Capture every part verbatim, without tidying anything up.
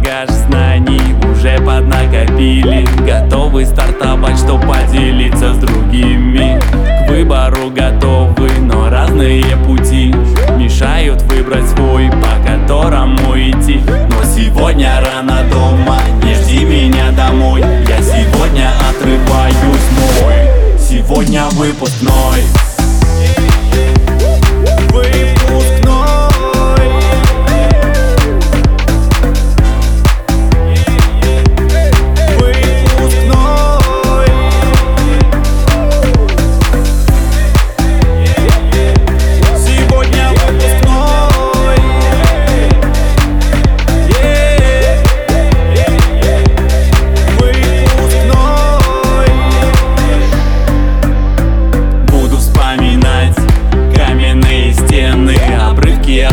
багаж знаний уже поднакопили, готовы стартовать, чтоб поделиться с другими. К выбору готовы, но разные пути мешают выбрать свой, по которому идти. Но сегодня рано дома, не жди меня домой, я сегодня отрываюсь, мой сегодня выпускной.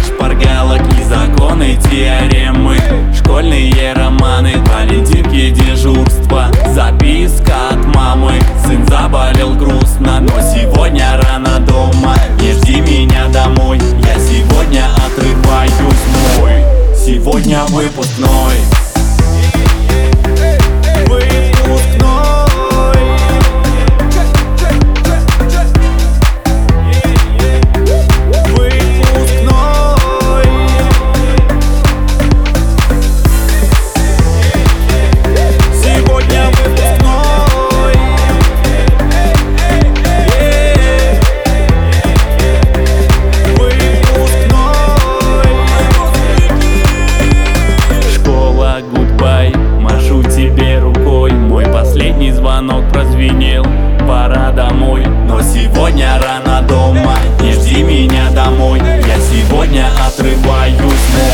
Шпаргалок и законы, теоремы, школьные романы, валентинки, дежурства, записка от мамы. Сын заболел грустно, но сегодня рано дома, не жди меня домой, я сегодня отрываюсь, мой сегодня выпускной. Звонок прозвенел, пора домой, но сегодня рано дома, не жди меня домой, я сегодня отрываюсь,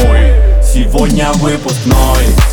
мой сегодня выпускной.